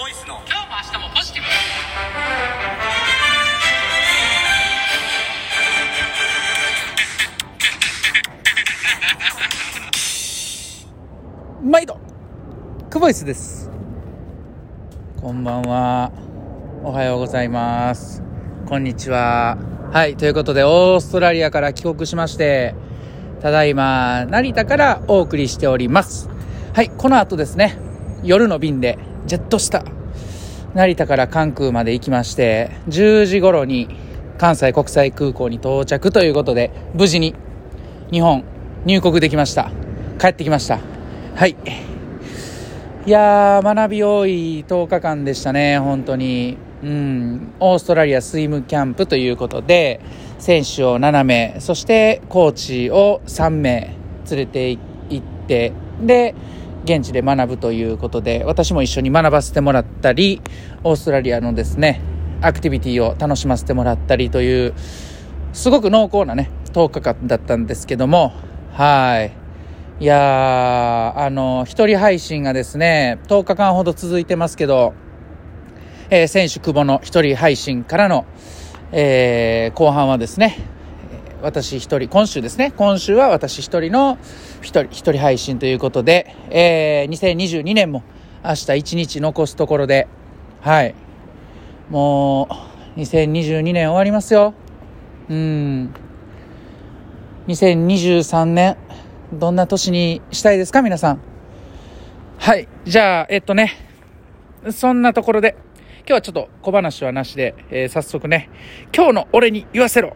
ボイスの今日も明日もポジティブ。毎度クボイスです。こんばんは、おはようございます、こんにちは。はい、ということでオーストラリアから帰国しまして、ただいま成田からお送りしております。はい、この後ですね、夜の便でジェット下成田から関空まで行きまして、10時頃に関西国際空港に到着ということで、無事に日本入国できました。帰ってきました。はい、いやー、学び多い10日間でしたね、本当に。オーストラリアスイムキャンプということで、選手を7名、そしてコーチを3名連れて行って、で現地で学ぶということで、私も一緒に学ばせてもらったり、オーストラリアのですねアクティビティを楽しませてもらったりという、すごく濃厚なね10日間だったんですけども、はい、いやー、一人配信がですね10日間ほど続いてますけど、選手久保の一人配信からの、後半はですね、今週は私一人の一人配信ということで、2022年も明日一日残すところで、はい、もう2022年終わりますよ。2023年どんな年にしたいですか、皆さん。はい、じゃあそんなところで今日はちょっと小話はなしで、早速ね、今日の俺に言わせろ。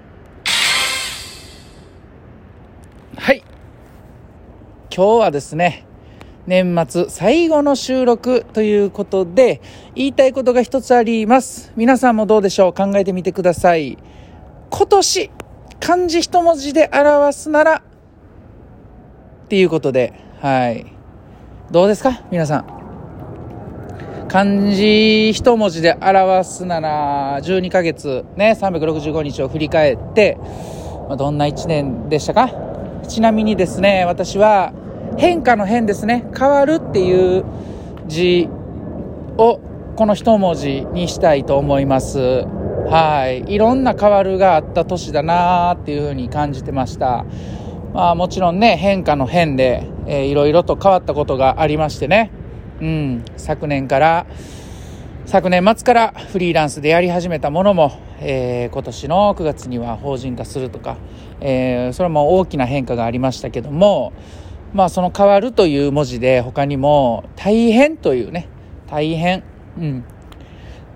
はい、今日はですね、年末最後の収録ということで、言いたいことが一つあります。皆さんもどうでしょう、考えてみてください。今年漢字一文字で表すならっていうことで、はい、どうですか皆さん。漢字一文字で表すなら、12ヶ月ね、365日を振り返って、どんな1年でしたか。ちなみにですね、私は変化の変ですね、変わるっていう字をこの一文字にしたいと思います。はい、いろんな変わるがあった年だなっていうふうに感じてました。もちろんね、変化の変で、いろいろと変わったことがありましてね、昨年末からフリーランスでやり始めたものも、今年の9月には法人化するとか、それも大きな変化がありましたけども、その変わるという文字で、他にも大変というね、大変、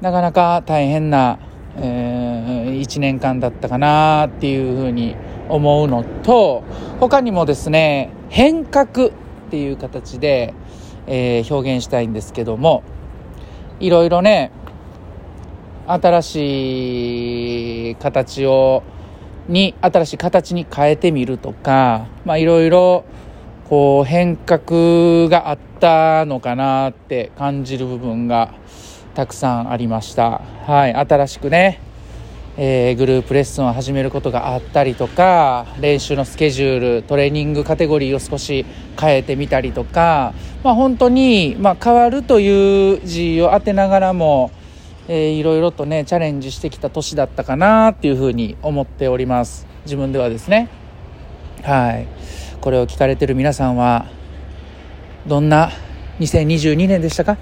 なかなか大変な、1年間だったかなっていうふうに思うのと、他にもですね、変革っていう形で表現したいんですけども、いろいろね、新しい形に変えてみるとか、いろいろこう変革があったのかなって感じる部分がたくさんありました。はい、新しくね、グループレッスンを始めることがあったりとか、練習のスケジュール、トレーニングカテゴリーを少し変えてみたりとか、本当に、変わるという字を当てながらも、いろいろとねチャレンジしてきた年だったかなっていうふうに思っております、自分ではですね。はい、これを聞かれてる皆さんはどんな2022年でしたか。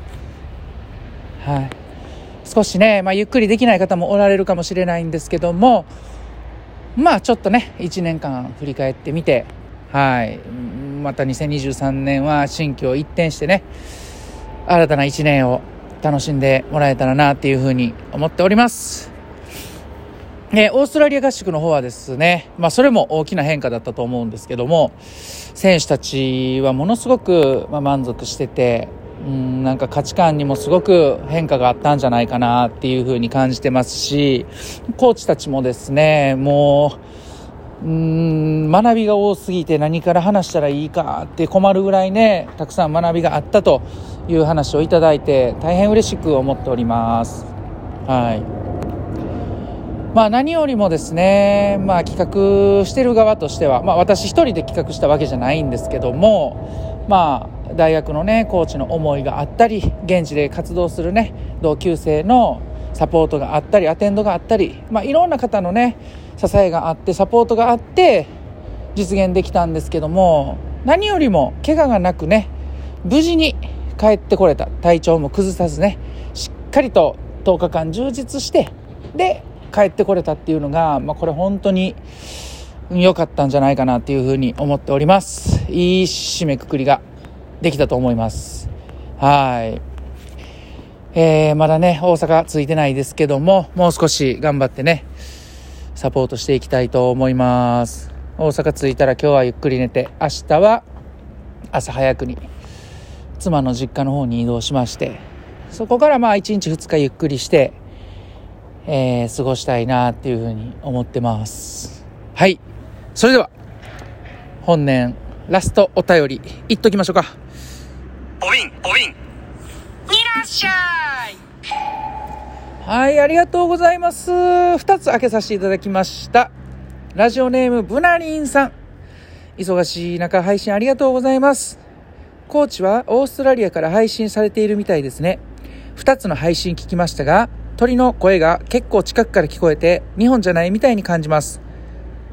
はい、少しね、ゆっくりできない方もおられるかもしれないんですけども、ちょっとね1年間振り返ってみて、はい、また2023年は心境一転してね、新たな1年を楽しんでもらえたらなっていうふうに思っております。オーストラリア合宿の方はですね、それも大きな変化だったと思うんですけども、選手たちはものすごく、満足してて、なんか価値観にもすごく変化があったんじゃないかなっていう風に感じてますし、コーチたちもですね、もう学びが多すぎて何から話したらいいかって困るぐらいね、たくさん学びがあったという話をいただいて、大変嬉しく思っております。はい、何よりもですね、企画してる側としては、私一人で企画したわけじゃないんですけども、大学のねコーチの思いがあったり、現地で活動するね同級生のサポートがあったり、アテンドがあったり、いろんな方のね支えがあってサポートがあって実現できたんですけども、何よりも怪我がなくね無事に帰ってこれた、体調も崩さずねしっかりと10日間充実してで帰ってこれたっていうのが、これ本当に良かったんじゃないかなっていうふうに思っております。いい締めくくりができたと思います。まだね大阪ついてないですけども、もう少し頑張ってねサポートしていきたいと思います。大阪着いたら今日はゆっくり寝て、明日は朝早くに妻の実家の方に移動しまして、そこから1日2日ゆっくりして、過ごしたいなっていうふうに思ってます。はい、それでは本年ラストお便りいっときましょうか。おびんいらっしゃい。はい、ありがとうございます。2つ開けさせていただきました。ラジオネームブナリンさん、忙しい中配信ありがとうございます。コーチはオーストラリアから配信されているみたいですね。2つの配信聞きましたが、鳥の声が結構近くから聞こえて日本じゃないみたいに感じます。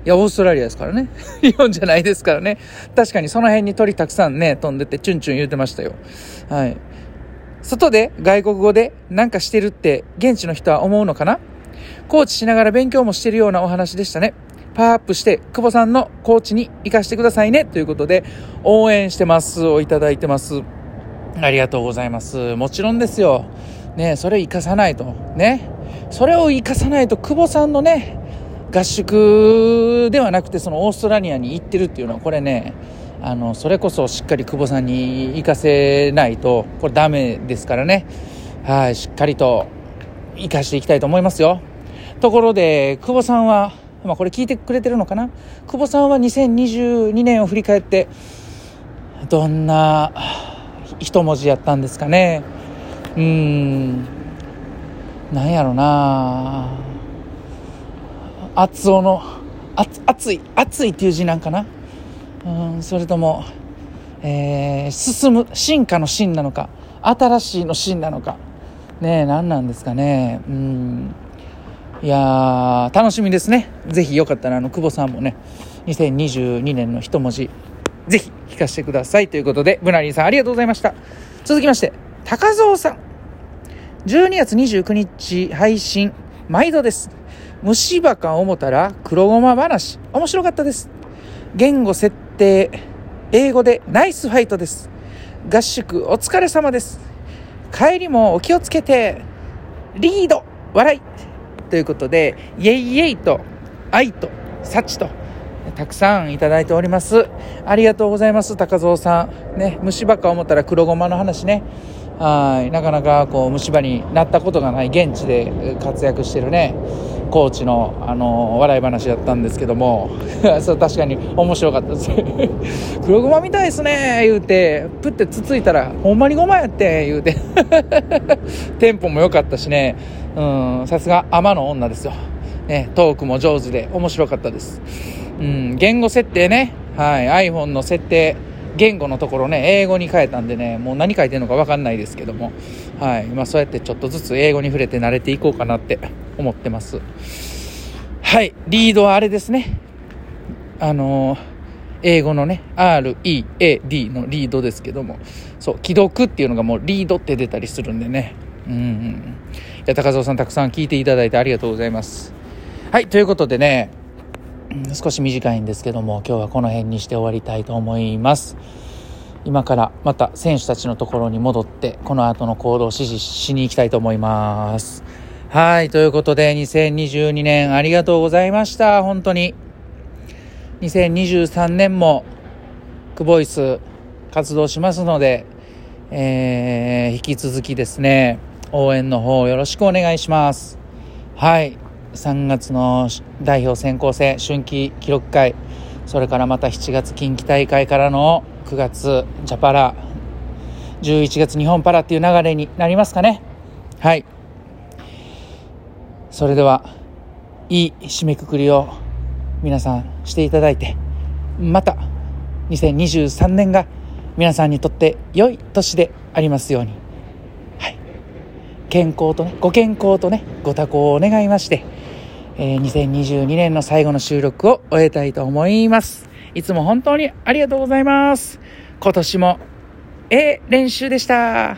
いや、オーストラリアですからね日本じゃないですからね。確かにその辺に鳥たくさんね飛んでてチュンチュン言うてましたよ。はい、外で外国語でなんかしてるって現地の人は思うのかな。コーチしながら勉強もしてるようなお話でしたね。パワーアップして久保さんのコーチに生かしてくださいねということで、応援してますをいただいてます。ありがとうございます。もちろんですよね。それ生かさないとね、それを生かさないと久保さんのね合宿ではなくて、そのオーストラリアに行ってるっていうのはこれね、それこそしっかり久保さんに生かせないとこれダメですからね。はい、しっかりと生かしていきたいと思いますよ。ところで久保さんはこれ聞いてくれてるのかな。久保さんは2022年を振り返ってどんな一文字やったんですかね。なんやろな、熱男の熱いっていう字なんかな。それとも、進む進化の進なのか、新しいの進なのかね、何なんですかね。いやー楽しみですね。ぜひよかったら久保さんもね2022年の一文字ぜひ聞かせてくださいということで、ブナリンさんありがとうございました。続きまして高蔵さん、12月29日配信毎度です。虫歯か思たら黒ごま話面白かったです。言語設定英語でナイスファイトです。合宿お疲れ様です。帰りもお気をつけてリード笑いということで、イエイイエイと愛とサチとたくさんいただいております。ありがとうございます高蔵さんね。虫歯か思ったら黒ごまの話ね。はい、なかなかこう虫歯になったことがない現地で活躍してるねコーチの、笑い話だったんですけどもそれ確かに面白かったです黒ごまみたいですね言うてプッてつついたらほんまにごまやって言うてテンポも良かったしね、さすが天の女ですよ、ね、トークも上手で面白かったです、言語設定ね、はい、iPhone の設定言語のところね英語に変えたんでね、もう何書いてるのか分かんないですけども、はい、そうやってちょっとずつ英語に触れて慣れていこうかなって思ってます。はい、リードはあれですね、英語のね R-E-A-D のリードですけども、そう既読っていうのがもうリードって出たりするんでね、いや高蔵さんたくさん聞いていただいてありがとうございます。はい、ということでね少し短いんですけども今日はこの辺にして終わりたいと思います。今からまた選手たちのところに戻ってこの後の行動を指示しに行きたいと思います。はい、ということで2022年ありがとうございました。本当に2023年もクボイス活動しますので、引き続きですね応援の方よろしくお願いします。はい、3月の代表選考戦春季記録会、それからまた7月近畿大会からの9月ジャパラ、11月日本パラっていう流れになりますかね。はい、それではいい締めくくりを皆さんしていただいて、また2023年が皆さんにとって良い年でありますように、はい、健康とね、ご健康とね、ご多幸を願いまして、2022年の最後の収録を終えたいと思います。いつも本当にありがとうございます。今年も練習でした。